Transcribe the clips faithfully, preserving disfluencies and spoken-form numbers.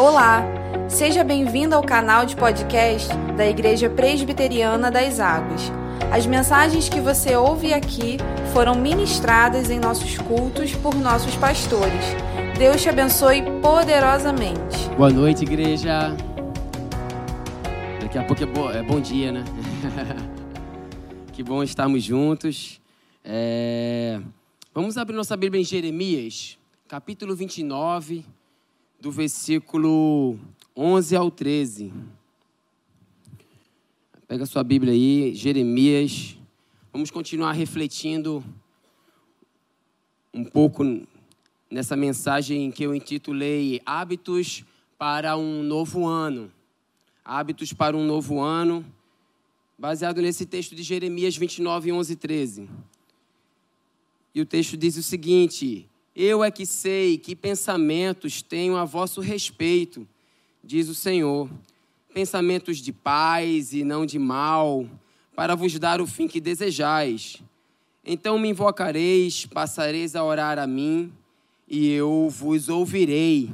Olá, seja bem-vindo ao canal de podcast da Igreja Presbiteriana das Águas. As mensagens que você ouve aqui foram ministradas em nossos cultos por nossos pastores. Deus te abençoe poderosamente. Boa noite, igreja. Daqui a pouco é, bo... é bom dia, né? Que bom estarmos juntos. É... Vamos abrir nossa Bíblia em Jeremias, capítulo vinte e nove, do versículo onze ao treze. Pega sua Bíblia aí, Jeremias. Vamos continuar refletindo um pouco nessa mensagem que eu intitulei Hábitos para um Novo Ano. Hábitos para um Novo Ano, baseado nesse texto de Jeremias vinte e nove, onze e treze. E o texto diz o seguinte: eu é que sei que pensamentos tenho a vosso respeito, diz o Senhor, pensamentos de paz e não de mal, para vos dar o fim que desejais. Então me invocareis, passareis a orar a mim, e eu vos ouvirei.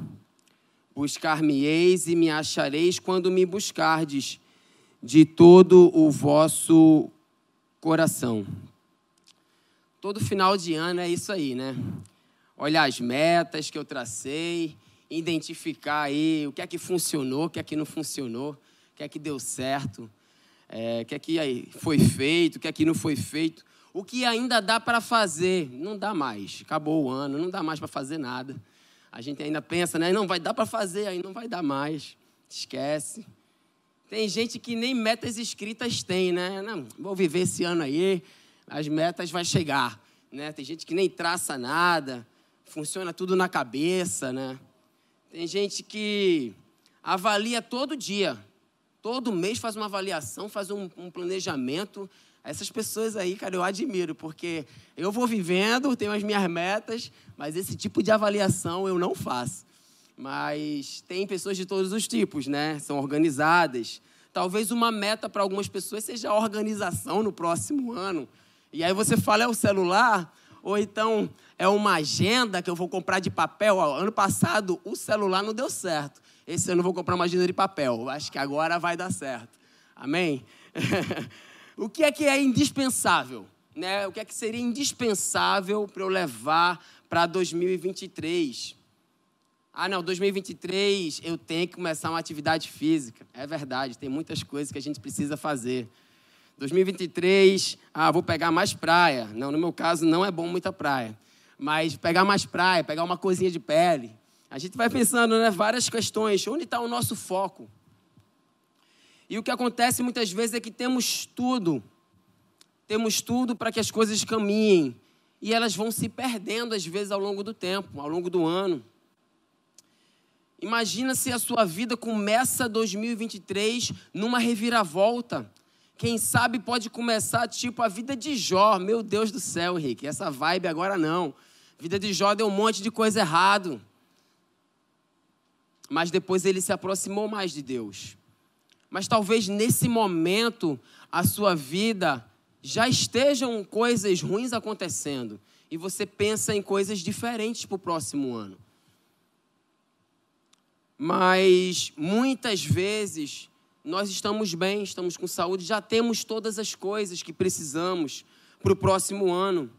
Buscar-me-eis e me achareis quando me buscardes de todo o vosso coração. Todo final de ano é isso aí, né? Olhar as metas que eu tracei, identificar aí o que é que funcionou, o que é que não funcionou, o que é que deu certo, é, o que é que aí foi feito, o que é que não foi feito, o que ainda dá para fazer. Não dá mais, acabou o ano, não dá mais para fazer nada. A gente ainda pensa, né? Não vai dar para fazer, aí não vai dar mais, esquece. Tem gente que nem metas escritas tem, né? Não, vou viver esse ano aí, as metas vão chegar, né? Tem gente que nem traça nada, funciona tudo na cabeça, né? Tem gente que avalia todo dia, todo mês faz uma avaliação, faz um, um planejamento. Essas pessoas aí, cara, eu admiro, porque eu vou vivendo, tenho as minhas metas, mas esse tipo de avaliação eu não faço. Mas tem pessoas de todos os tipos, né? São organizadas. Talvez uma meta para algumas pessoas seja a organização no próximo ano. E aí você fala, é o celular, ou então é uma agenda que eu vou comprar de papel. Ano passado, o celular não deu certo. Esse ano eu vou comprar uma agenda de papel. Acho que agora vai dar certo. Amém? O que é que é indispensável, né? O que é que seria indispensável para eu levar para dois mil e vinte e três? Ah, não, dois mil e vinte e três eu tenho que começar uma atividade física. É verdade, tem muitas coisas que a gente precisa fazer. dois mil e vinte e três, ah, vou pegar mais praia. Não, no meu caso, não é bom muita praia. Mas pegar mais praia, pegar uma coisinha de pele. A gente vai pensando, né, várias questões. Onde está o nosso foco? E o que acontece muitas vezes é que temos tudo. Temos tudo para que as coisas caminhem. E elas vão se perdendo, às vezes, ao longo do tempo, ao longo do ano. Imagina se a sua vida começa dois mil e vinte e três numa reviravolta. Quem sabe pode começar, tipo, a vida de Jó. Meu Deus do céu, Rick, essa vibe agora não. A vida de Jó deu um monte de coisa errado. Mas depois ele se aproximou mais de Deus. Mas talvez nesse momento a sua vida já estejam coisas ruins acontecendo. E você pensa em coisas diferentes para o próximo ano. Mas, muitas vezes, nós estamos bem, estamos com saúde, já temos todas as coisas que precisamos para o próximo ano.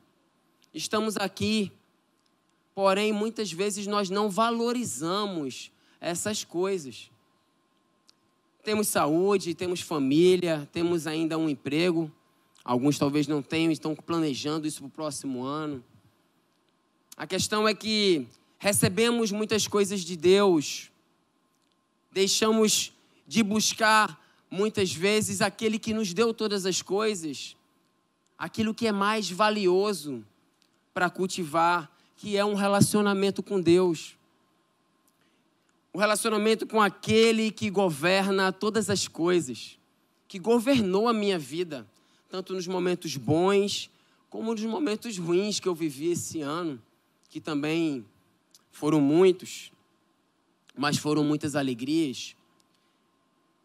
Estamos aqui, porém, muitas vezes nós não valorizamos essas coisas. Temos saúde, temos família, temos ainda um emprego. Alguns talvez não tenham, estão planejando isso para o próximo ano. A questão é que recebemos muitas coisas de Deus. Deixamos de buscar, muitas vezes, aquele que nos deu todas as coisas, aquilo que é mais valioso para cultivar, que é um relacionamento com Deus. O relacionamento com aquele que governa todas as coisas, que governou a minha vida, tanto nos momentos bons, como nos momentos ruins que eu vivi esse ano, que também foram muitos, mas foram muitas alegrias.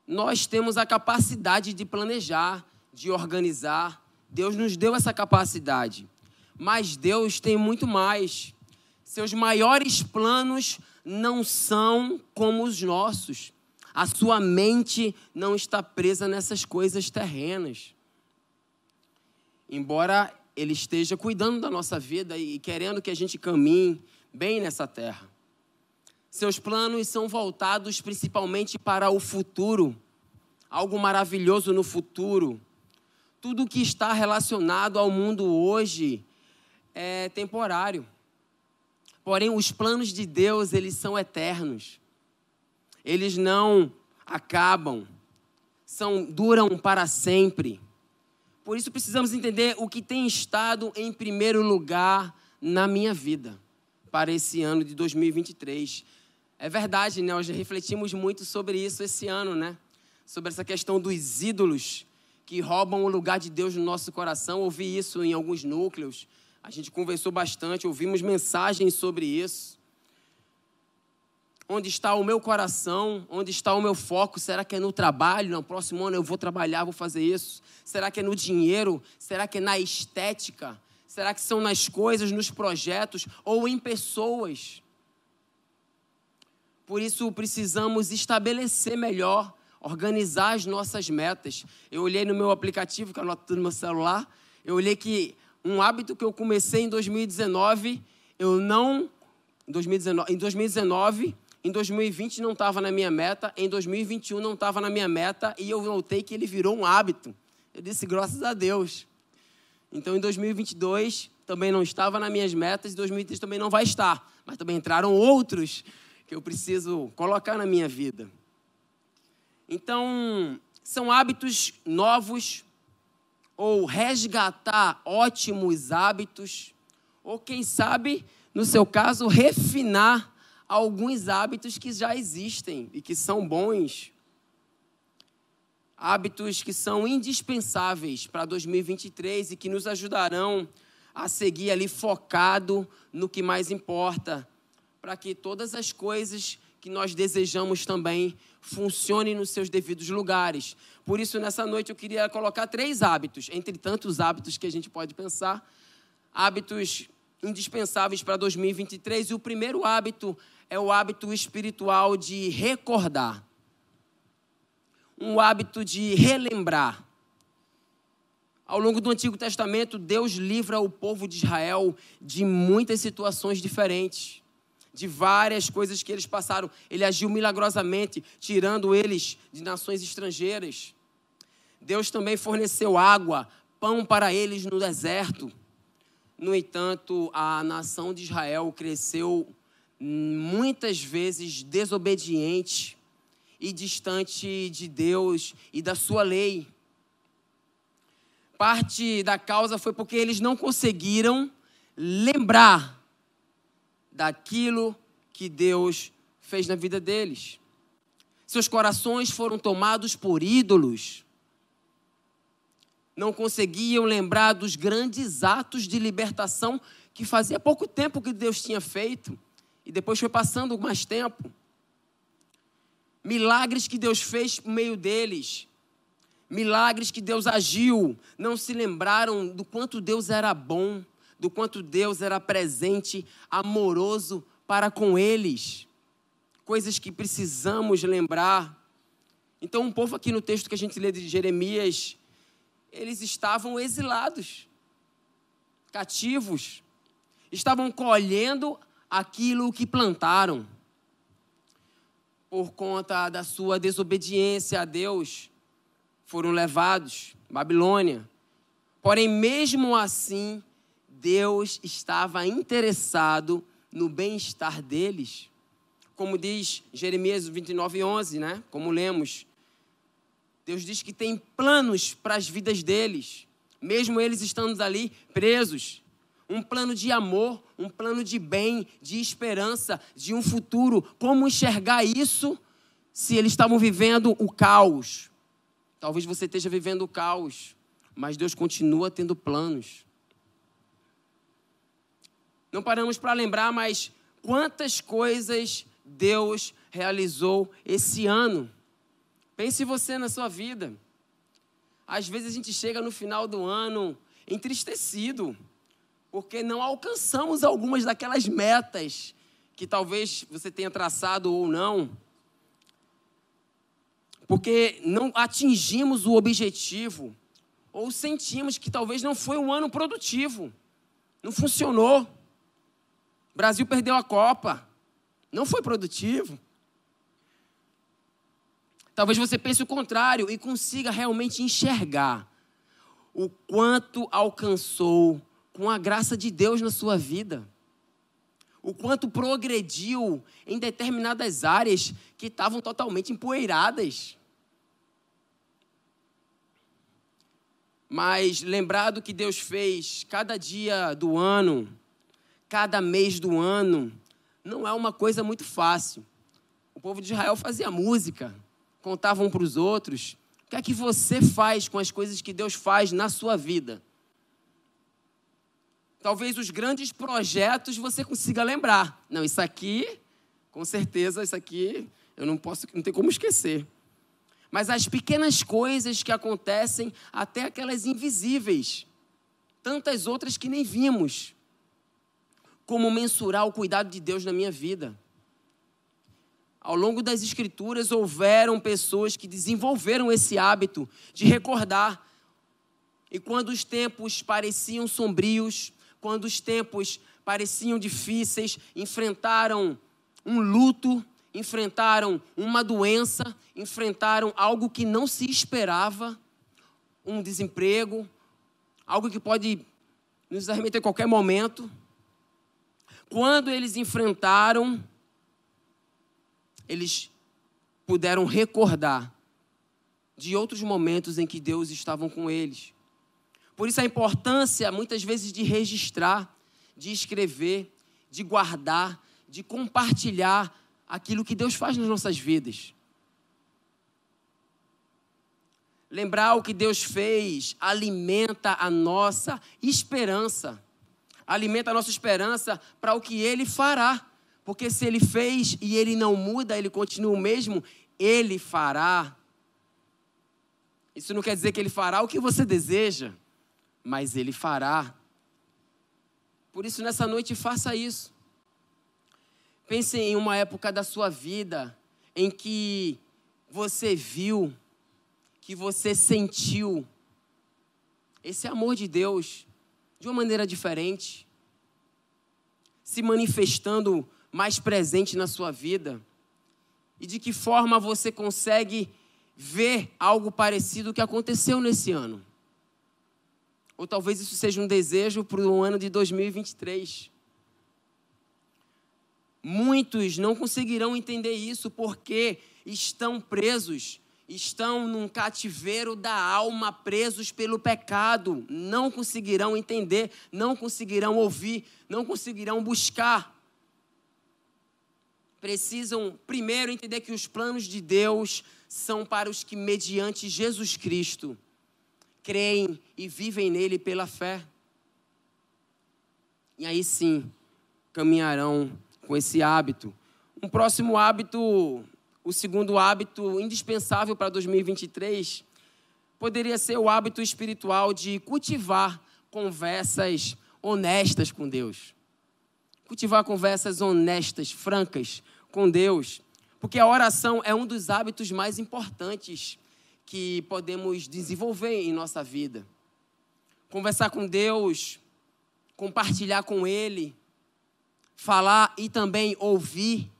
Nós temos a capacidade de planejar, de organizar. Deus nos deu essa capacidade. Mas Deus tem muito mais. Seus maiores planos não são como os nossos. A sua mente não está presa nessas coisas terrenas. Embora Ele esteja cuidando da nossa vida e querendo que a gente caminhe bem nessa terra. Seus planos são voltados principalmente para o futuro, algo maravilhoso no futuro. Tudo que está relacionado ao mundo hoje é temporário. Porém, os planos de Deus, eles são eternos. Eles não acabam, são, duram para sempre. Por isso, precisamos entender o que tem estado em primeiro lugar na minha vida para esse ano de dois mil e vinte e três. É verdade, né? Nós refletimos muito sobre isso esse ano, né? Sobre essa questão dos ídolos que roubam o lugar de Deus no nosso coração. Ouvi isso em alguns núcleos. A gente conversou bastante, ouvimos mensagens sobre isso. Onde está o meu coração? Onde está o meu foco? Será que é no trabalho? No próximo ano eu vou trabalhar, vou fazer isso. Será que é no dinheiro? Será que é na estética? Será que são nas coisas, nos projetos ou em pessoas? Por isso, precisamos estabelecer melhor, organizar as nossas metas. Eu olhei no meu aplicativo, que eu anoto no meu celular, eu olhei que um hábito que eu comecei em dois mil e dezenove, eu não... Em dois mil e dezenove... Em dois mil e dezenove em dois mil e vinte não estava na minha meta, em dois mil e vinte e um não estava na minha meta, e eu notei que ele virou um hábito. Eu disse, graças a Deus. Então, em dois mil e vinte e dois, também não estava nas minhas metas, em dois mil e três também não vai estar. Mas também entraram outros que eu preciso colocar na minha vida. Então, são hábitos novos, ou resgatar ótimos hábitos, ou, quem sabe, no seu caso, refinar alguns hábitos que já existem e que são bons. Hábitos que são indispensáveis para dois mil e vinte e três e que nos ajudarão a seguir ali focado no que mais importa, para que todas as coisas que nós desejamos também funcionem nos seus devidos lugares. Por isso, nessa noite, eu queria colocar três hábitos, entre tantos hábitos que a gente pode pensar, hábitos indispensáveis para dois mil e vinte e três, e o primeiro hábito é o hábito espiritual de recordar. Um hábito de relembrar. Ao longo do Antigo Testamento, Deus livra o povo de Israel de muitas situações diferentes, de várias coisas que eles passaram. Ele agiu milagrosamente, tirando eles de nações estrangeiras. Deus também forneceu água, pão para eles no deserto. No entanto, a nação de Israel cresceu muitas vezes desobediente e distante de Deus e da sua lei. Parte da causa foi porque eles não conseguiram lembrar daquilo que Deus fez na vida deles. Seus corações foram tomados por ídolos. Não conseguiam lembrar dos grandes atos de libertação que fazia pouco tempo que Deus tinha feito. E depois foi passando mais tempo. Milagres que Deus fez por meio deles. Milagres que Deus agiu. Não se lembraram do quanto Deus era bom, do quanto Deus era presente, amoroso para com eles. Coisas que precisamos lembrar. Então, um povo aqui no texto que a gente lê de Jeremias... Eles estavam exilados, cativos, estavam colhendo aquilo que plantaram por conta da sua desobediência a Deus. Foram levados à Babilônia. Porém, mesmo assim, Deus estava interessado no bem-estar deles. Como diz Jeremias vinte e nove, onze, né? Como lemos, Deus diz que tem planos para as vidas deles, mesmo eles estando ali presos. Um plano de amor, um plano de bem, de esperança, de um futuro. Como enxergar isso se eles estavam vivendo o caos? Talvez você esteja vivendo o caos, mas Deus continua tendo planos. Não paramos para lembrar, mas quantas coisas Deus realizou esse ano. Pense você na sua vida. Às vezes a gente chega no final do ano entristecido, porque não alcançamos algumas daquelas metas que talvez você tenha traçado ou não, porque não atingimos o objetivo, ou sentimos que talvez não foi um ano produtivo, não funcionou. O Brasil perdeu a Copa, não foi produtivo. Talvez você pense o contrário e consiga realmente enxergar o quanto alcançou com a graça de Deus na sua vida. O quanto progrediu em determinadas áreas que estavam totalmente empoeiradas. Mas lembrar do que Deus fez cada dia do ano, cada mês do ano, não é uma coisa muito fácil. O povo de Israel fazia música, contava um para os outros. O que é que você faz com as coisas que Deus faz na sua vida? Talvez os grandes projetos você consiga lembrar. Não, isso aqui, com certeza, isso aqui eu não posso, não tem como esquecer. Mas as pequenas coisas que acontecem, até aquelas invisíveis, tantas outras que nem vimos. Como mensurar o cuidado de Deus na minha vida? Ao longo das Escrituras, houveram pessoas que desenvolveram esse hábito de recordar. E quando os tempos pareciam sombrios, quando os tempos pareciam difíceis, enfrentaram um luto, enfrentaram uma doença, enfrentaram algo que não se esperava, um desemprego, algo que pode nos arremeter a qualquer momento. Quando eles enfrentaram, eles puderam recordar de outros momentos em que Deus estava com eles. Por isso a importância, muitas vezes, de registrar, de escrever, de guardar, de compartilhar aquilo que Deus faz nas nossas vidas. Lembrar o que Deus fez alimenta a nossa esperança. Alimenta a nossa esperança para o que Ele fará. Porque se Ele fez e Ele não muda, Ele continua o mesmo, Ele fará. Isso não quer dizer que Ele fará o que você deseja, mas Ele fará. Por isso, nessa noite, faça isso. Pense em uma época da sua vida em que você viu, que você sentiu esse amor de Deus de uma maneira diferente, se manifestando mais presente na sua vida. E de que forma você consegue ver algo parecido que aconteceu nesse ano? Ou talvez isso seja um desejo para o ano de dois mil e vinte e três. Muitos não conseguirão entender isso porque estão presos, estão num cativeiro da alma, presos pelo pecado. Não conseguirão entender, não conseguirão ouvir, não conseguirão buscar. Precisam primeiro entender que os planos de Deus são para os que, mediante Jesus Cristo, creem e vivem nele pela fé. E aí sim, caminharão com esse hábito. Um próximo hábito, o segundo hábito indispensável para dois mil e vinte e três, poderia ser o hábito espiritual de cultivar conversas honestas com Deus. Cultivar conversas honestas, francas com Deus. Porque a oração é um dos hábitos mais importantes que podemos desenvolver em nossa vida. Conversar com Deus, compartilhar com Ele, falar e também ouvir.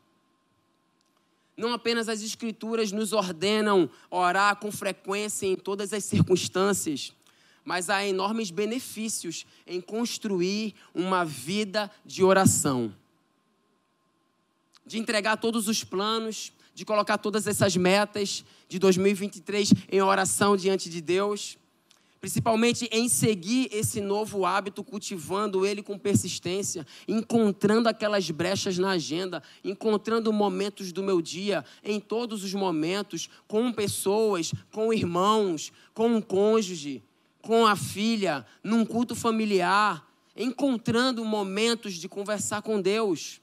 Não apenas as Escrituras nos ordenam orar com frequência em todas as circunstâncias, mas há enormes benefícios em construir uma vida de oração. De entregar todos os planos, de colocar todas essas metas de dois mil e vinte e três em oração diante de Deus. Principalmente em seguir esse novo hábito, cultivando ele com persistência, encontrando aquelas brechas na agenda, encontrando momentos do meu dia, em todos os momentos, com pessoas, com irmãos, com o cônjuge, com a filha, num culto familiar, encontrando momentos de conversar com Deus.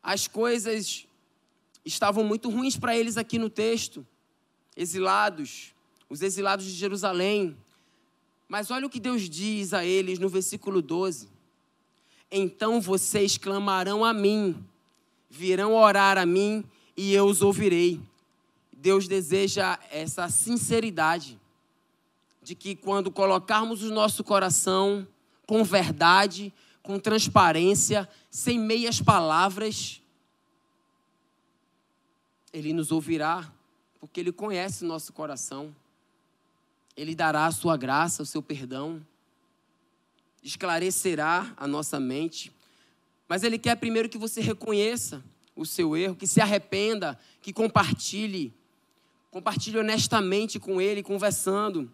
As coisas estavam muito ruins para eles aqui no texto, exilados, os exilados de Jerusalém. Mas olha o que Deus diz a eles no versículo doze. Então vocês clamarão a mim, virão orar a mim e eu os ouvirei. Deus deseja essa sinceridade, de que quando colocarmos o nosso coração com verdade, com transparência, sem meias palavras, Ele nos ouvirá, porque Ele conhece o nosso coração. Ele dará a sua graça, o seu perdão, esclarecerá a nossa mente. Mas Ele quer primeiro que você reconheça o seu erro, que se arrependa, que compartilhe, compartilhe honestamente com Ele, conversando,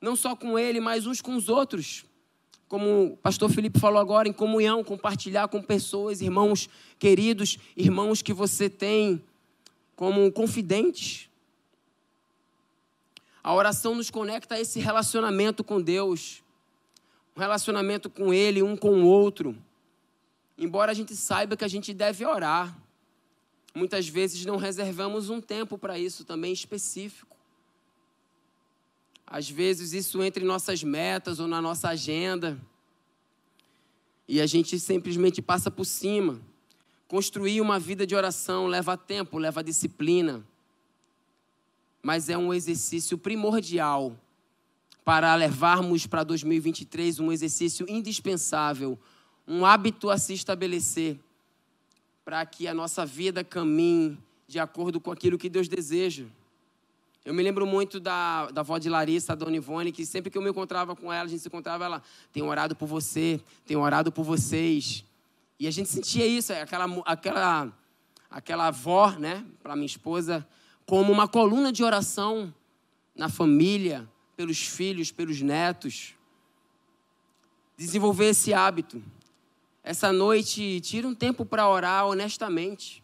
não só com Ele, mas uns com os outros, como o pastor Felipe falou agora, em comunhão, compartilhar com pessoas, irmãos queridos, irmãos que você tem como confidentes. A oração nos conecta a esse relacionamento com Deus, um relacionamento com Ele, um com o outro. Embora a gente saiba que a gente deve orar, muitas vezes não reservamos um tempo para isso também específico. Às vezes isso entra em nossas metas ou na nossa agenda e a gente simplesmente passa por cima. Construir uma vida de oração leva tempo, leva disciplina, mas é um exercício primordial para levarmos para dois mil e vinte e três um exercício indispensável, um hábito a se estabelecer para que a nossa vida caminhe de acordo com aquilo que Deus deseja. Eu me lembro muito da, da avó de Larissa, a Dona Ivone, que sempre que eu me encontrava com ela, a gente se encontrava, ela tem orado por você, tem orado por vocês. E a gente sentia isso, aquela, aquela, aquela avó, né, para minha esposa, como uma coluna de oração na família, pelos filhos, pelos netos. Desenvolver esse hábito. Essa noite, tira um tempo para orar honestamente,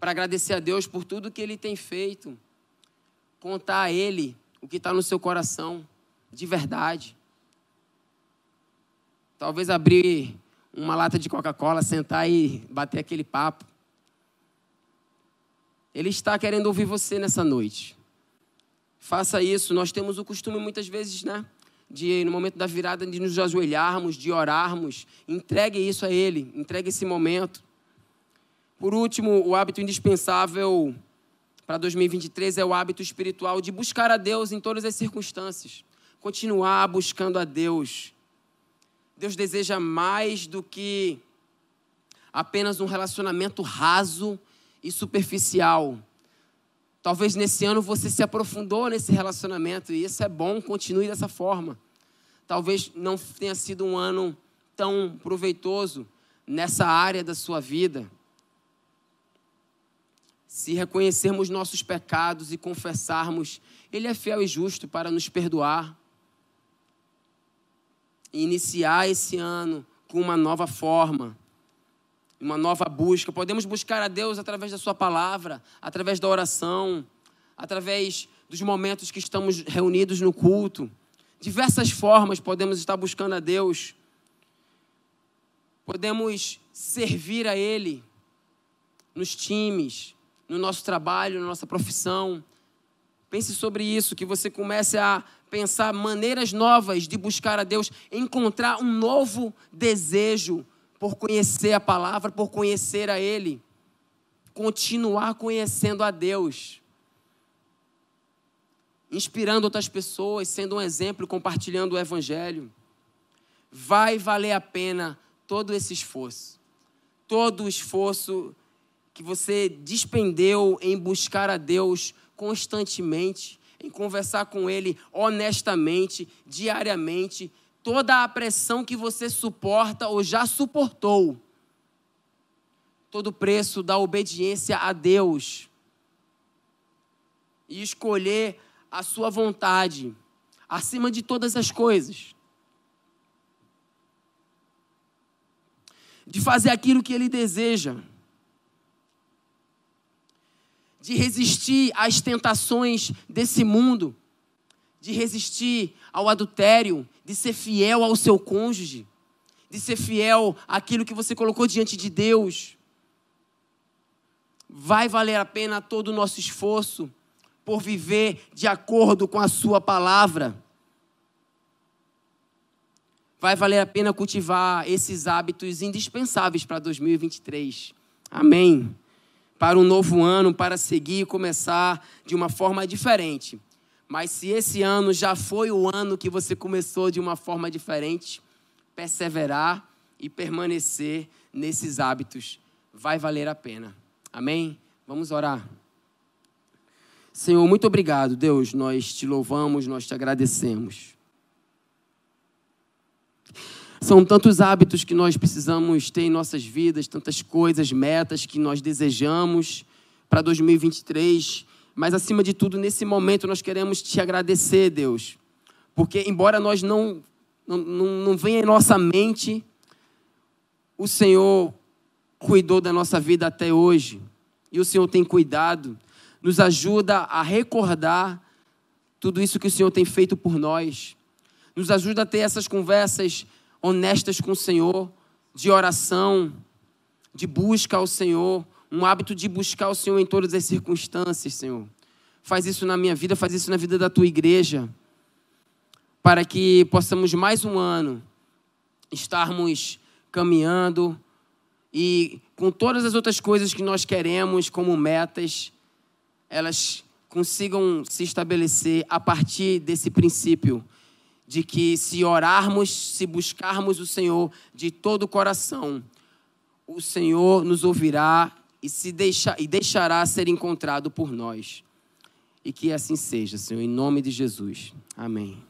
para agradecer a Deus por tudo que Ele tem feito, contar a Ele o que está no seu coração, de verdade. Talvez abrir uma lata de Coca-Cola, sentar e bater aquele papo. Ele está querendo ouvir você nessa noite. Faça isso. Nós temos o costume, muitas vezes, né? De, no momento da virada, de nos ajoelharmos, de orarmos. Entregue isso a Ele, entregue esse momento. Por último, o hábito indispensável para dois mil e vinte e três é o hábito espiritual de buscar a Deus em todas as circunstâncias. Continuar buscando a Deus. Deus deseja mais do que apenas um relacionamento raso e superficial. Talvez nesse ano você se aprofundou nesse relacionamento e isso é bom, continue dessa forma. Talvez não tenha sido um ano tão proveitoso nessa área da sua vida. Se reconhecermos nossos pecados e confessarmos, Ele é fiel e justo para nos perdoar. E iniciar esse ano com uma nova forma, uma nova busca. Podemos buscar a Deus através da sua palavra, através da oração, através dos momentos que estamos reunidos no culto. Diversas formas podemos estar buscando a Deus. Podemos servir a Ele nos times, no nosso trabalho, na nossa profissão. Pense sobre isso, que você comece a pensar maneiras novas de buscar a Deus, encontrar um novo desejo por conhecer a palavra, por conhecer a Ele, continuar conhecendo a Deus, inspirando outras pessoas, sendo um exemplo, compartilhando o Evangelho. Vai valer a pena todo esse esforço, todo o esforço que você despendeu em buscar a Deus constantemente, em conversar com Ele honestamente, diariamente. Toda a pressão que você suporta ou já suportou. Todo o preço da obediência a Deus. E escolher a sua vontade acima de todas as coisas. De fazer aquilo que Ele deseja. De resistir às tentações desse mundo. De resistir ao adultério, de ser fiel ao seu cônjuge, de ser fiel àquilo que você colocou diante de Deus. Vai valer a pena todo o nosso esforço por viver de acordo com a sua palavra. vai valer a pena cultivar esses hábitos indispensáveis para dois mil e vinte e três. Amém. Para um novo ano, para seguir e começar de uma forma diferente. Mas se esse ano já foi o ano que você começou de uma forma diferente, perseverar e permanecer nesses hábitos vai valer a pena. Amém? Vamos orar. Senhor, muito obrigado, Deus. Nós te louvamos, nós te agradecemos. São tantos hábitos que nós precisamos ter em nossas vidas, tantas coisas, metas que nós desejamos para dois mil e vinte e três, mas, acima de tudo, nesse momento, nós queremos te agradecer, Deus, porque, embora nós não, não, não, não venha em nossa mente, o Senhor cuidou da nossa vida até hoje, e o Senhor tem cuidado, nos ajuda a recordar tudo isso que o Senhor tem feito por nós, nos ajuda a ter essas conversas honestas com o Senhor, de oração, de busca ao Senhor, um hábito de buscar o Senhor em todas as circunstâncias, Senhor. Faz isso na minha vida, faz isso na vida da Tua igreja, para que possamos mais um ano estarmos caminhando e com todas as outras coisas que nós queremos como metas, elas consigam se estabelecer a partir desse princípio de que se orarmos, se buscarmos o Senhor de todo o coração, o Senhor nos ouvirá e, se deixa, e deixará ser encontrado por nós. E que assim seja, Senhor, em nome de Jesus. Amém.